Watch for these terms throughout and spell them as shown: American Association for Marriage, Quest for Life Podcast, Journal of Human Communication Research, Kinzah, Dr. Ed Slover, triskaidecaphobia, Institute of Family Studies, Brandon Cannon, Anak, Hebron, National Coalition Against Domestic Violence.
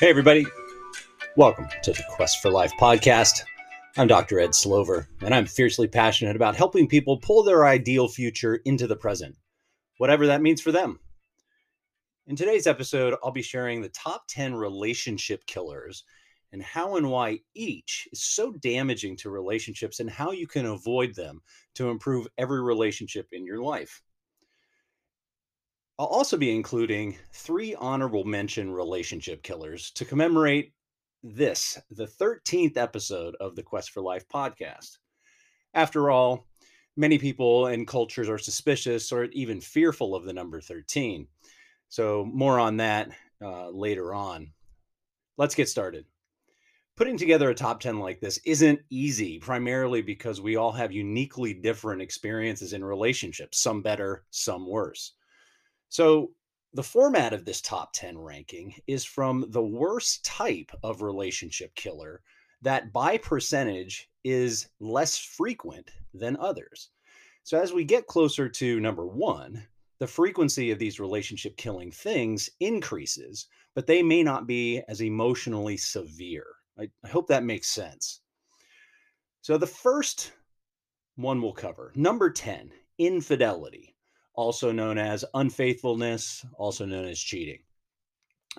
Hey, everybody. Welcome to the Quest for Life podcast. I'm Dr. Ed Slover, and I'm fiercely passionate about helping people pull their ideal future into the present, whatever that means for them. In today's episode, I'll be sharing the top 10 relationship killers and how and why each is so damaging to relationships and how you can avoid them to improve every relationship in your life. I'll also be including 3 honorable mention relationship killers to commemorate this, the 13th episode of the Quest for Life podcast. After all, many people and cultures are suspicious or even fearful of the number 13. So more on that later on. Let's get started. Putting together a top 10 like this isn't easy, primarily because we all have uniquely different experiences in relationships, some better, some worse. So the format of this top 10 ranking is from the worst type of relationship killer that by percentage is less frequent than others. So as we get closer to number 1, the frequency of these relationship killing things increases, but they may not be as emotionally severe. I hope that makes sense. So the first one we'll cover, number 10, infidelity, also known as unfaithfulness, also known as cheating.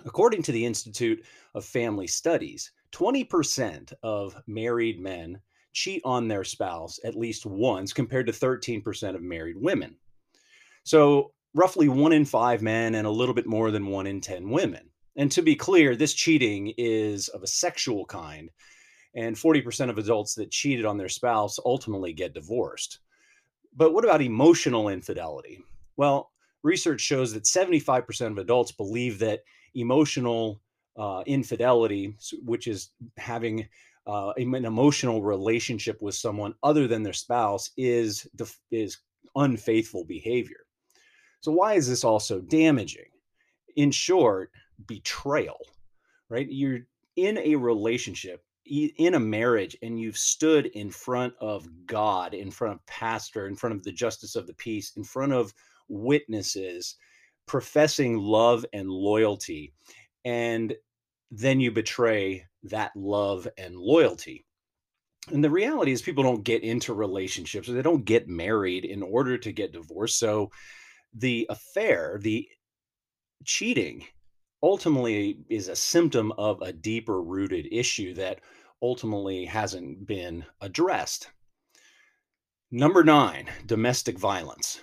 According to the Institute of Family Studies, 20% of married men cheat on their spouse at least once, compared to 13% of married women. So roughly 1 in 5 men and a little bit more than 1 in 10 women. And to be clear, this cheating is of a sexual kind, and 40% of adults that cheated on their spouse ultimately get divorced. But what about emotional infidelity? Well, research shows that 75% of adults believe that emotional infidelity, which is having an emotional relationship with someone other than their spouse, is unfaithful behavior. So why is this also damaging? In short, betrayal, right? You're in a relationship, in a marriage, and you've stood in front of God, in front of pastor, in front of the justice of the peace, in front of witnesses, professing love and loyalty, and then you betray that love and loyalty. And the reality is people don't get into relationships, or they don't get married in order to get divorced. So the affair, the cheating, ultimately is a symptom of a deeper rooted issue that ultimately hasn't been addressed. Number 9, domestic violence.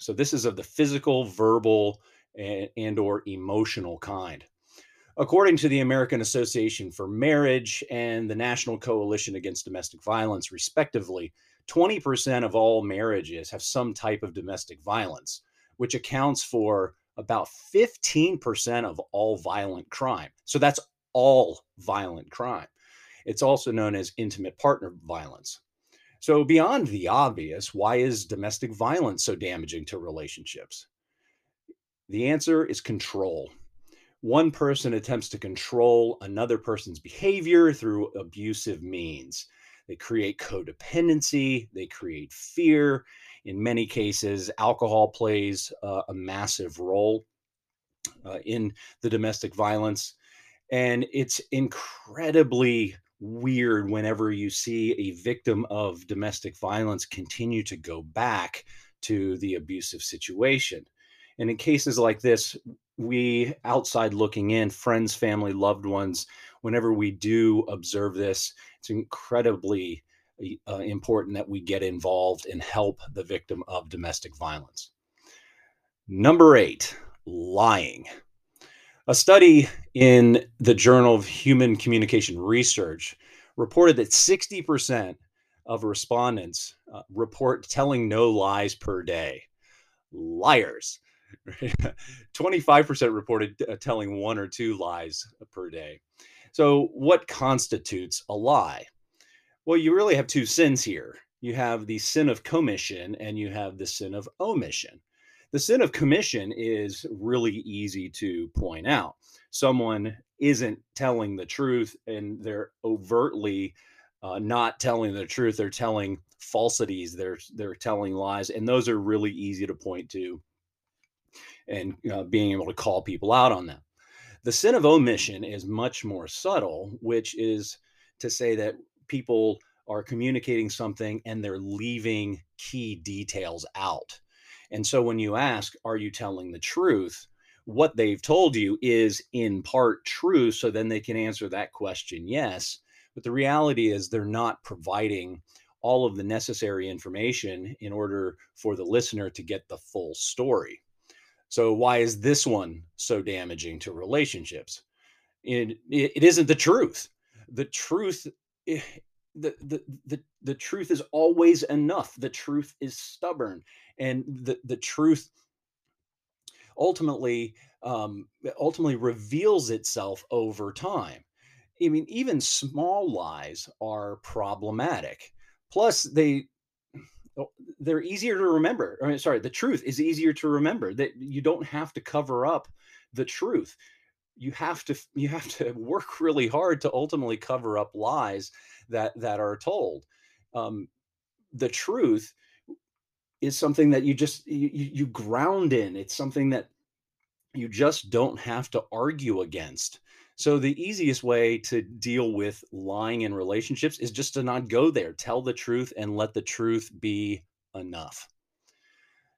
So this is of the physical, verbal, and or emotional kind. According to the American Association for Marriage and the National Coalition Against Domestic Violence, respectively, 20% of all marriages have some type of domestic violence, which accounts for about 15% of all violent crime. So that's all violent crime. It's also known as intimate partner violence. So beyond the obvious, why is domestic violence so damaging to relationships? The answer is control. One person attempts to control another person's behavior through abusive means. They create codependency, they create fear. In many cases, alcohol plays a massive role in the domestic violence. And it's incredibly weird whenever you see a victim of domestic violence continue to go back to the abusive situation. And in cases like this, we outside looking in, friends, family, loved ones, whenever we do observe this, it's incredibly important that we get involved and help the victim of domestic violence. Number 8, lying. A study in the Journal of Human Communication Research reported that 60% of respondents report telling no lies per day. Liars. 25% reported telling 1 or 2 lies per day. So what constitutes a lie? Well, you really have 2 sins here. You have the sin of commission and you have the sin of omission. The sin of commission is really easy to point out. Someone isn't telling the truth and they're overtly not telling the truth. They're telling falsities. They're telling lies. And those are really easy to point to and being able to call people out on them. The sin of omission is much more subtle, which is to say that people are communicating something and they're leaving key details out. And so when you ask, are you telling the truth? What they've told you is in part true. So then they can answer that question, yes. But the reality is they're not providing all of the necessary information in order for the listener to get the full story. So why is this one so damaging to relationships? It isn't the truth. The truth, the truth is always enough. The truth is stubborn, and the truth ultimately reveals itself over time. I mean, even small lies are problematic. Plus, they're easier to remember. The truth is easier to remember. That you don't have to cover up the truth. You have to work really hard to ultimately cover up lies that are told. The truth is something that you ground in. It's something that you just don't have to argue against. So the easiest way to deal with lying in relationships is just to not go there. Tell the truth and let the truth be enough.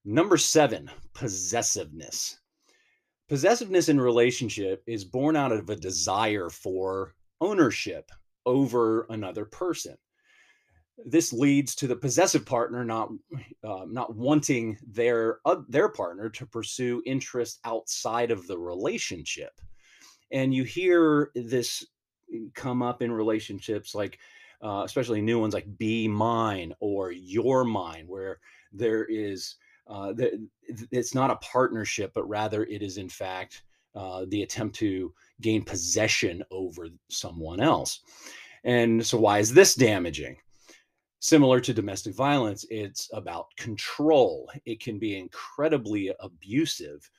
Number 7, possessiveness. Possessiveness in relationship is born out of a desire for ownership over another person. This leads to the possessive partner not wanting their partner to pursue interests outside of the relationship. And you hear this come up in relationships, like especially new ones, like "be mine" or "you're mine," where there is it's not a partnership, but rather it is in fact the attempt to gain possession over someone else. And so, why is this damaging? Similar to domestic violence, it's about control. It can be incredibly abusive.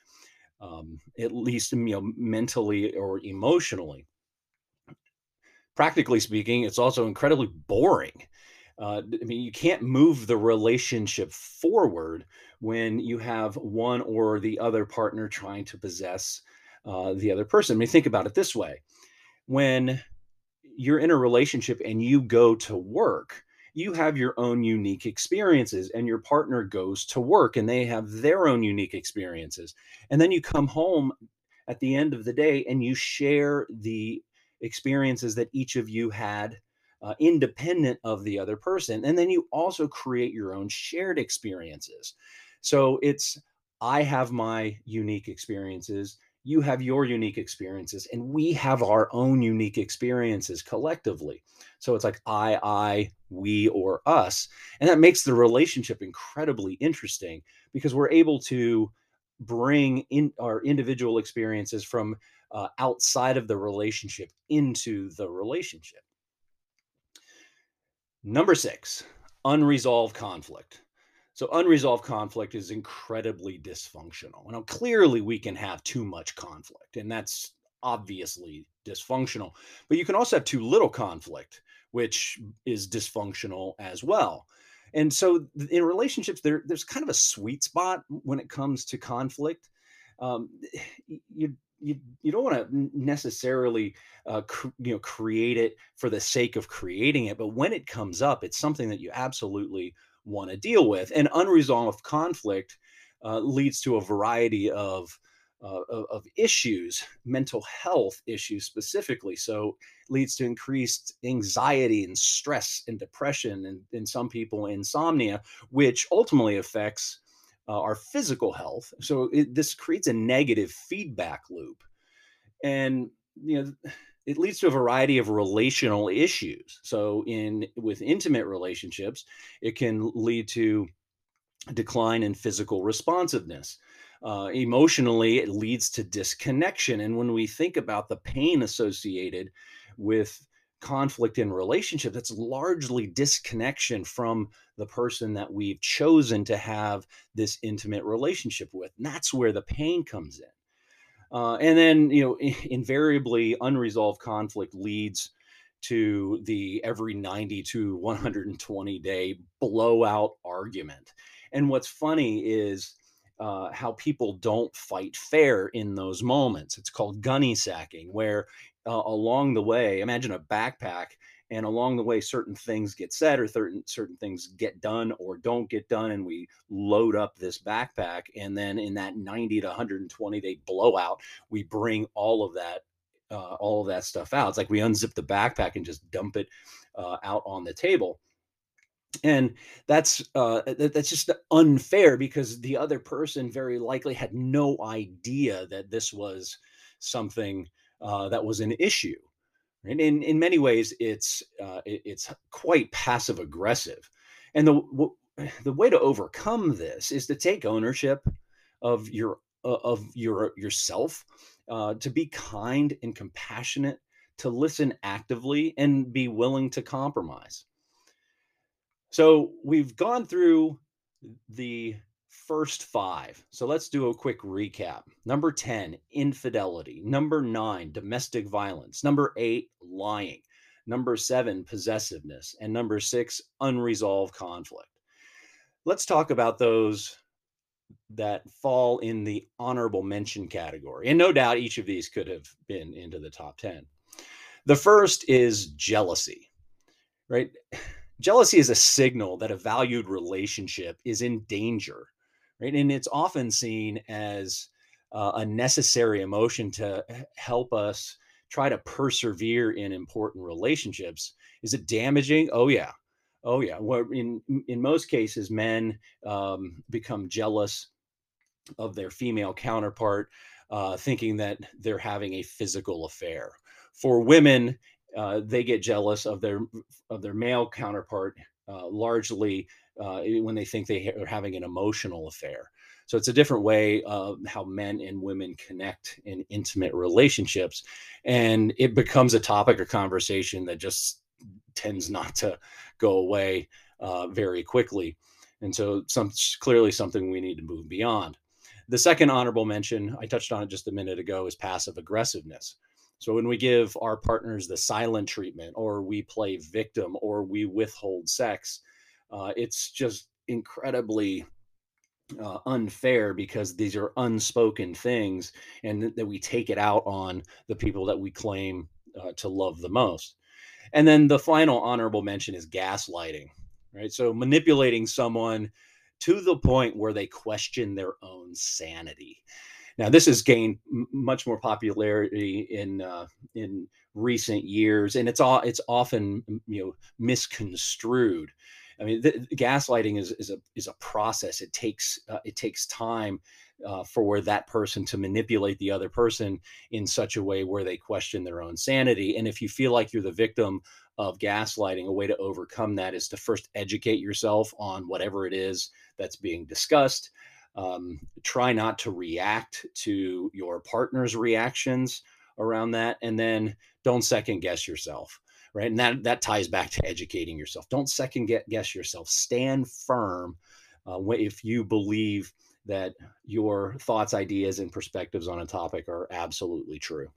At least, mentally or emotionally. Practically speaking, it's also incredibly boring. You can't move the relationship forward when you have one or the other partner trying to possess the other person. Think about it this way. When you're in a relationship and you go to work, you have your own unique experiences, and your partner goes to work and they have their own unique experiences. And then you come home at the end of the day and you share the experiences that each of you had independent of the other person. And then you also create your own shared experiences. So it's, I have my unique experiences, you have your unique experiences, and we have our own unique experiences collectively. So it's like I, we, or us. And that makes the relationship incredibly interesting because we're able to bring in our individual experiences from outside of the relationship into the relationship. Number 6, unresolved conflict. So unresolved conflict is incredibly dysfunctional. Now, clearly we can have too much conflict, and that's obviously dysfunctional, but you can also have too little conflict, which is dysfunctional as well. And so in relationships, there's kind of a sweet spot when it comes to conflict. You don't want to necessarily create it for the sake of creating it, but when it comes up, it's something that you absolutely want to deal with. And unresolved conflict leads to a variety of issues, mental health issues specifically. So it leads to increased anxiety and stress and depression, and in some people insomnia, which ultimately affects our physical health. So this creates a negative feedback loop. And it leads to a variety of relational issues. So with intimate relationships, it can lead to a decline in physical responsiveness. Emotionally, it leads to disconnection. And when we think about the pain associated with conflict in relationship, that's largely disconnection from the person that we've chosen to have this intimate relationship with. And that's where the pain comes in. And then, invariably, unresolved conflict leads to the every 90 to 120 day blowout argument. And what's funny is how people don't fight fair in those moments. It's called gunny sacking, where along the way, imagine a backpack, and along the way, certain things get said or certain things get done or don't get done. And we load up this backpack. And then in that 90 to 120 day blowout, we bring all of that stuff out. It's like we unzip the backpack and just dump it out on the table. And that's just unfair, because the other person very likely had no idea that this was something that was an issue. And in many ways, it's quite passive aggressive. And the way to overcome this is to take ownership of yourself, to be kind and compassionate, to listen actively, and be willing to compromise. So we've gone through the first five. So let's do a quick recap. Number 10, infidelity. Number 9, domestic violence. Number 8, lying. Number 7, possessiveness. And number 6, unresolved conflict. Let's talk about those that fall in the honorable mention category. And no doubt each of these could have been into the top 10. The first is jealousy, right? Jealousy is a signal that a valued relationship is in danger, right? And it's often seen as a necessary emotion to help us try to persevere in important relationships. Is it damaging? Oh, yeah. Oh, yeah. Well, in most cases, men become jealous of their female counterpart, thinking that they're having a physical affair. For women, they get jealous of their male counterpart, largely when they think they are having an emotional affair. So it's a different way of how men and women connect in intimate relationships, and it becomes a topic of conversation that just tends not to go away very quickly. And so clearly something we need to move beyond. The second honorable mention, I touched on it just a minute ago, is passive aggressiveness. So when we give our partners the silent treatment, or we play victim, or we withhold sex, it's just incredibly unfair, because these are unspoken things, and that we take it out on the people that we claim to love the most. And then the final honorable mention is gaslighting, right? So manipulating someone to the point where they question their own sanity. Now, this has gained much more popularity in recent years, and it's often misconstrued. I mean, gaslighting is a process. It takes time for that person to manipulate the other person in such a way where they question their own sanity. And if you feel like you're the victim of gaslighting, a way to overcome that is to first educate yourself on whatever it is that's being discussed. Try not to react to your partner's reactions around that, and then don't second guess yourself, right? And that ties back to educating yourself. Don't second guess yourself. Stand firm if you believe that your thoughts, ideas, and perspectives on a topic are absolutely true.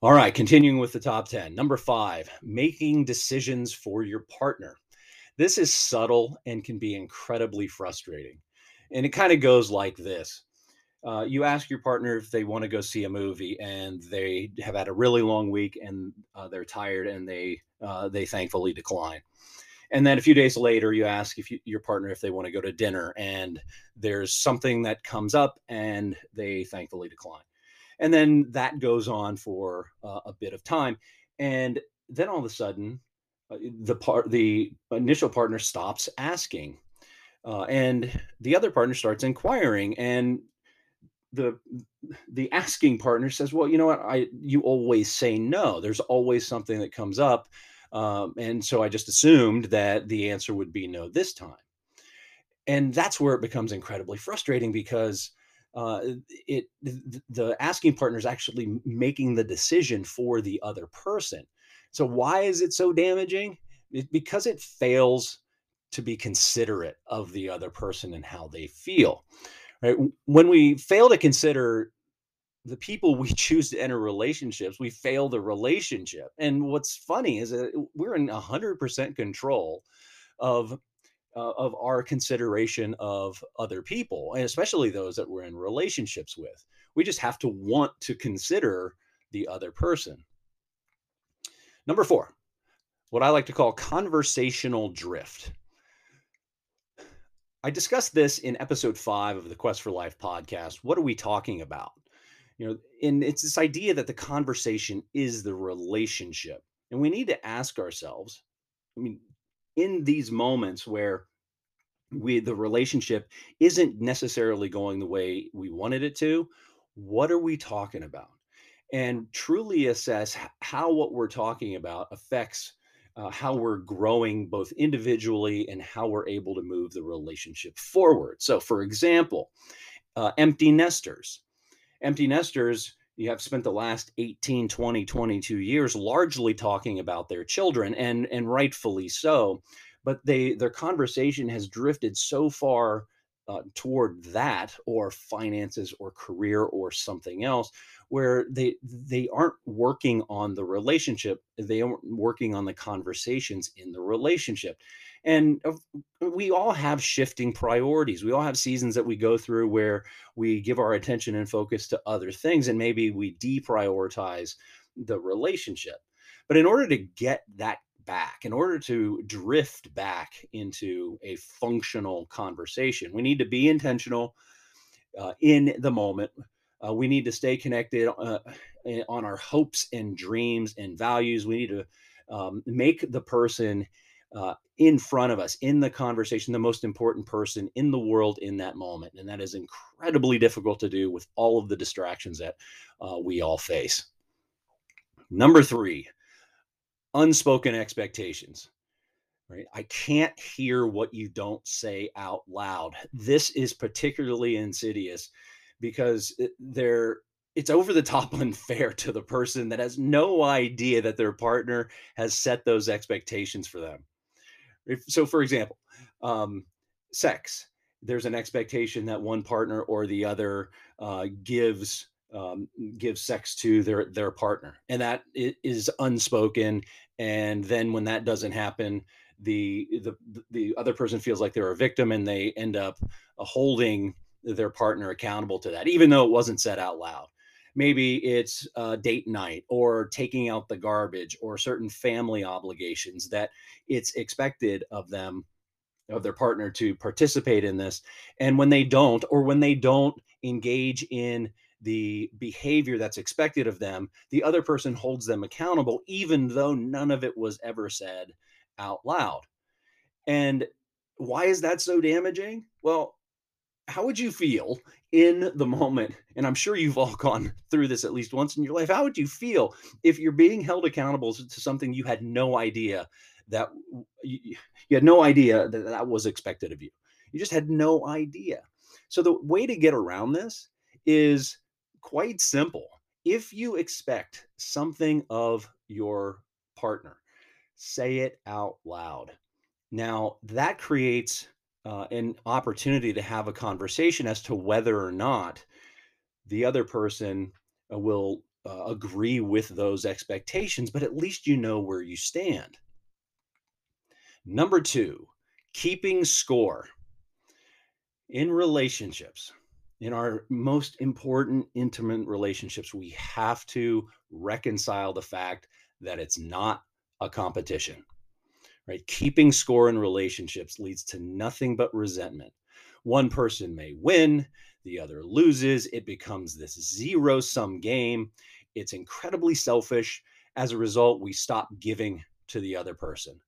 All right, continuing with the top 10. Number 5, making decisions for your partner. This is subtle and can be incredibly frustrating. And it kind of goes like this. You ask your partner if they want to go see a movie, and they have had a really long week, and they're tired, and they thankfully decline. And then a few days later, you ask your partner if they want to go to dinner, and there's something that comes up, and they thankfully decline. And then that goes on for a bit of time. And then all of a sudden, the initial partner stops asking. And the other partner starts inquiring, and the asking partner says, well, you know what? You always say no. There's always something that comes up. And so I just assumed that the answer would be no this time. And that's where it becomes incredibly frustrating, because the asking partner is actually making the decision for the other person. So why is it so damaging? Because it fails to be considerate of the other person and how they feel, right? When we fail to consider the people we choose to enter relationships, we fail the relationship. And what's funny is that we're in 100% control of of our consideration of other people, and especially those that we're in relationships with. We just have to want to consider the other person. Number four, what I like to call conversational drift. I discussed this in episode 5 of the Quest for Life podcast. What are we talking about? You know, and it's this idea that the conversation is the relationship. And we need to ask ourselves, in these moments where the relationship isn't necessarily going the way we wanted it to, what are we talking about? And truly assess how what we're talking about affects how we're growing both individually and how we're able to move the relationship forward. So for example, empty nesters. Empty nesters, you have spent the last 18, 20, 22 years largely talking about their children, and rightfully so, but their conversation has drifted so far toward that, or finances, or career, or something else, where they aren't working on the relationship. They aren't working on the conversations in the relationship. And we all have shifting priorities. We all have seasons that we go through where we give our attention and focus to other things, and maybe we deprioritize the relationship. But in order to get that back, in order to drift back into a functional conversation, we need to be intentional in the moment. We need to stay connected on our hopes and dreams and values. We need to make the person in front of us, in the conversation, the most important person in the world in that moment. And that is incredibly difficult to do with all of the distractions that we all face. Number 3, unspoken expectations. Right? I can't hear what you don't say out loud. This is particularly insidious because it's over the top unfair to the person that has no idea that their partner has set those expectations for them. So for example, sex, there's an expectation that one partner or the other gives sex to their partner. And that is unspoken. And then when that doesn't happen, the other person feels like they're a victim, and they end up holding their partner accountable to that, even though it wasn't said out loud. Maybe it's date night or taking out the garbage or certain family obligations that it's expected of them, of their partner, to participate in this. And when they don't, or when they don't engage in the behavior that's expected of them, the other person holds them accountable, even though none of it was ever said out loud. And why is that so damaging? Well, how would you feel in the moment? And I'm sure you've all gone through this at least once in your life. How would you feel if you're being held accountable to something you had no idea that that was expected of you? You just had no idea. So the way to get around this is quite simple. If you expect something of your partner, say it out loud. Now that creates an opportunity to have a conversation as to whether or not the other person will agree with those expectations, but at least you know where you stand. Number 2, keeping score. In relationships, in our most important intimate relationships, we have to reconcile the fact that it's not a competition, right? Keeping score in relationships leads to nothing but resentment. One person may win, the other loses. It becomes this zero-sum game. It's incredibly selfish. As a result, we stop giving to the other person.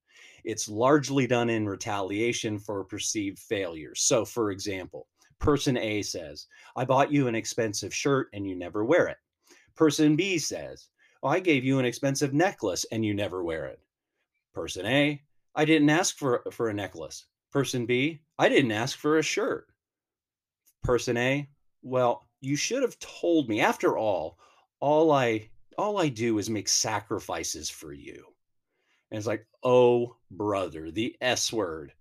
It's largely done in retaliation for perceived failures. So for example, person A says, I bought you an expensive shirt and you never wear it. Person B says, oh, I gave you an expensive necklace and you never wear it. Person A, I didn't ask for a necklace. Person B, I didn't ask for a shirt. Person A, well, you should have told me. After all I do is make sacrifices for you. And it's like, oh, brother, the S word.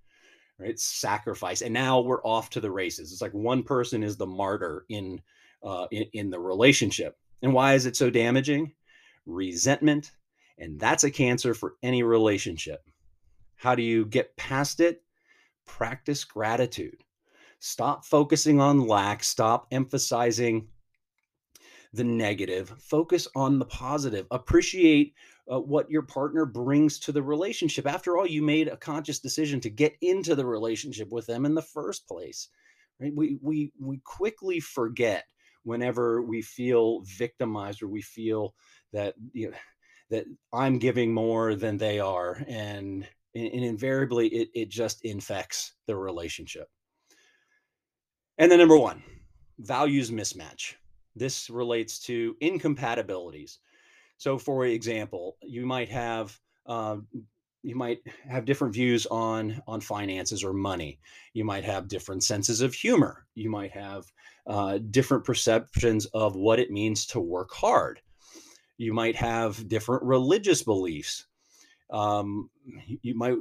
Right? Sacrifice. And now we're off to the races. It's like one person is the martyr in the relationship. And why is it so damaging? Resentment. And that's a cancer for any relationship. How do you get past it? practice gratitude. Stop focusing on lack. Stop emphasizing the negative. Focus on the positive. Appreciate what your partner brings to the relationship. After all, you made a conscious decision to get into the relationship with them in the first place. Right? We quickly forget whenever we feel victimized or we feel that, you know, that I'm giving more than they are. And invariably, it just infects the relationship. And then number one, values mismatch. This relates to incompatibilities. So for example, you might have different views on finances or money. You might have different senses of humor. You might have different perceptions of what it means to work hard. You might have different religious beliefs. You might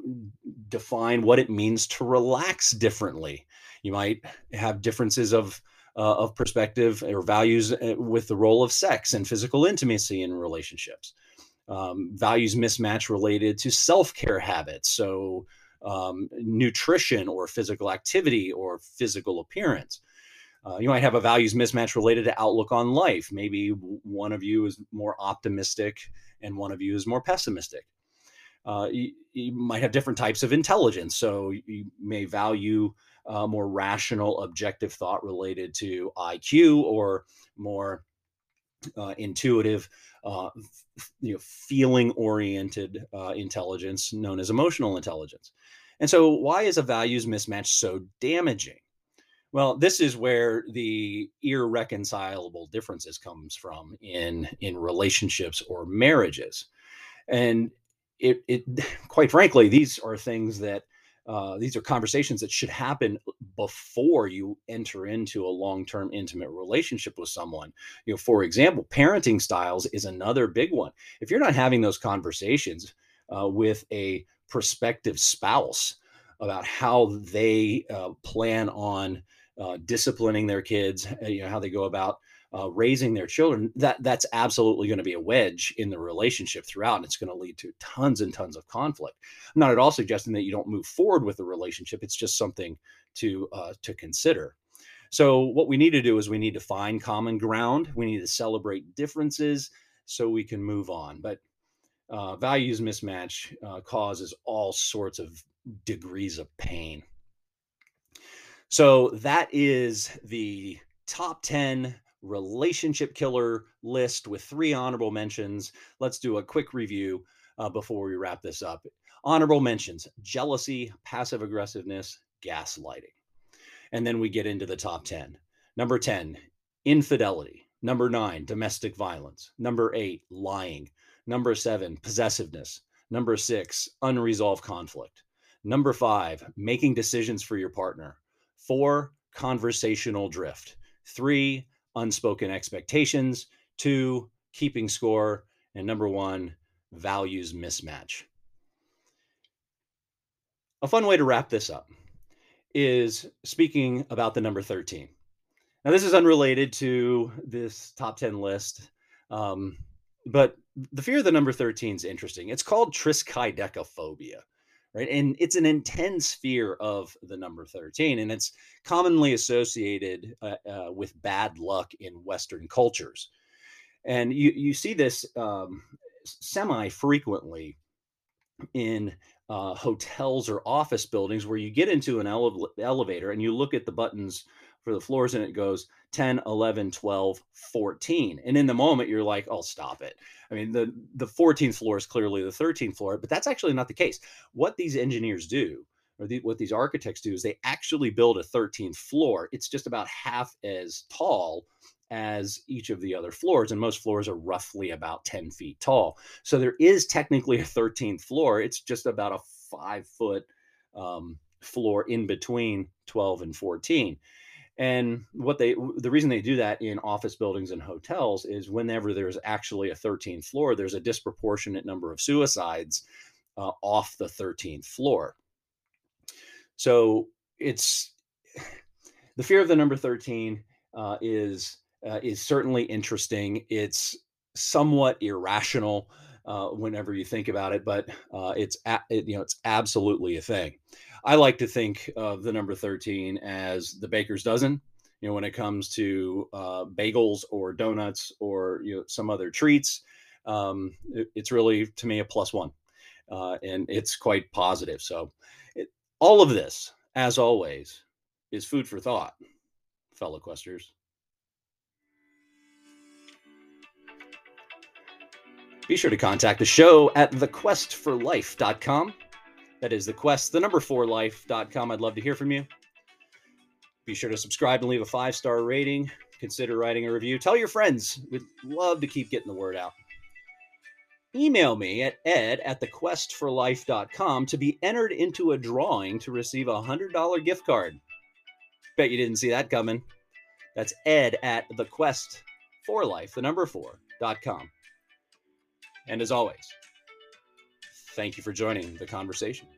define what it means to relax differently. You might have differences of perspective or values with the role of sex and physical intimacy in relationships. Values mismatch related to self-care habits, so nutrition or physical activity or physical appearance. You might have a values mismatch related to outlook on life. Maybe one of you is more optimistic and one of you is more pessimistic. You might have different types of intelligence, so you may value more rational, objective thought related to IQ, or more intuitive, feeling-oriented intelligence, known as emotional intelligence. And so, why is a values mismatch so damaging? Well, this is where the irreconcilable differences comes from in relationships or marriages, and it quite frankly, these are things that. These are conversations that should happen before you enter into a long-term intimate relationship with someone. You know, for example, parenting styles is another big one. If you're not having those conversations with a prospective spouse about how they plan on disciplining their kids, how they go about raising their children, that's absolutely going to be a wedge in the relationship throughout. And it's going to lead to tons and tons of conflict. I'm not at all suggesting that you don't move forward with the relationship. It's just something to consider. So what we need to do is we need to find common ground. We need to celebrate differences so we can move on. But values mismatch causes all sorts of degrees of pain. So that is the top 10 relationship killer list with 3 honorable mentions. Let's do a quick review before we wrap this up. Honorable mentions: jealousy, passive aggressiveness, gaslighting. And then we get into the top 10. Number 10, infidelity. Number 9, domestic violence. Number 8, lying. Number 7, possessiveness. Number 6, unresolved conflict. Number 5, making decisions for your partner. 4, conversational drift. 3, unspoken expectations. 2, keeping score. And number 1, values mismatch. A fun way to wrap this up is speaking about the number 13. Now, this is unrelated to this top 10 list, but the fear of the number 13 is interesting. It's called triskaidecaphobia, right? And it's an intense fear of the number 13, and it's commonly associated with bad luck in Western cultures. And you see this semi-frequently in hotels or office buildings, where you get into an elevator and you look at the buttons for the floors and it goes 10, 11, 12, 14. And in the moment you're like, oh, stop it. I mean, the 14th floor is clearly the 13th floor, but that's actually not the case. What these engineers do, or what these architects do, is they actually build a 13th floor. It's just about half as tall as each of the other floors. And most floors are roughly about 10 feet tall. So there is technically a 13th floor. It's just about a 5-foot floor in between 12 and 14. And the reason they do that in office buildings and hotels is whenever there's actually a 13th floor, there's a disproportionate number of suicides off the 13th floor. So it's the fear of the number 13 is certainly interesting. It's somewhat irrational whenever you think about it, but it's absolutely a thing. I like to think of the number 13 as the baker's dozen, you know, when it comes to bagels or donuts or, you know, some other treats. It's really, to me, a plus one, and it's quite positive. So all of this, as always, is food for thought, fellow questers. Be sure to contact the show at thequestforlife.com. That is the quest, the number 4life.com. I'd love to hear from you. Be sure to subscribe and leave a 5-star rating. Consider writing a review. Tell your friends. We'd love to keep getting the word out. Email me at ed@thequestforlife.com to be entered into a drawing to receive a $100 gift card. Bet you didn't see that coming. That's ed@thequestforlife, the number 4.com. And as always, thank you for joining the conversation.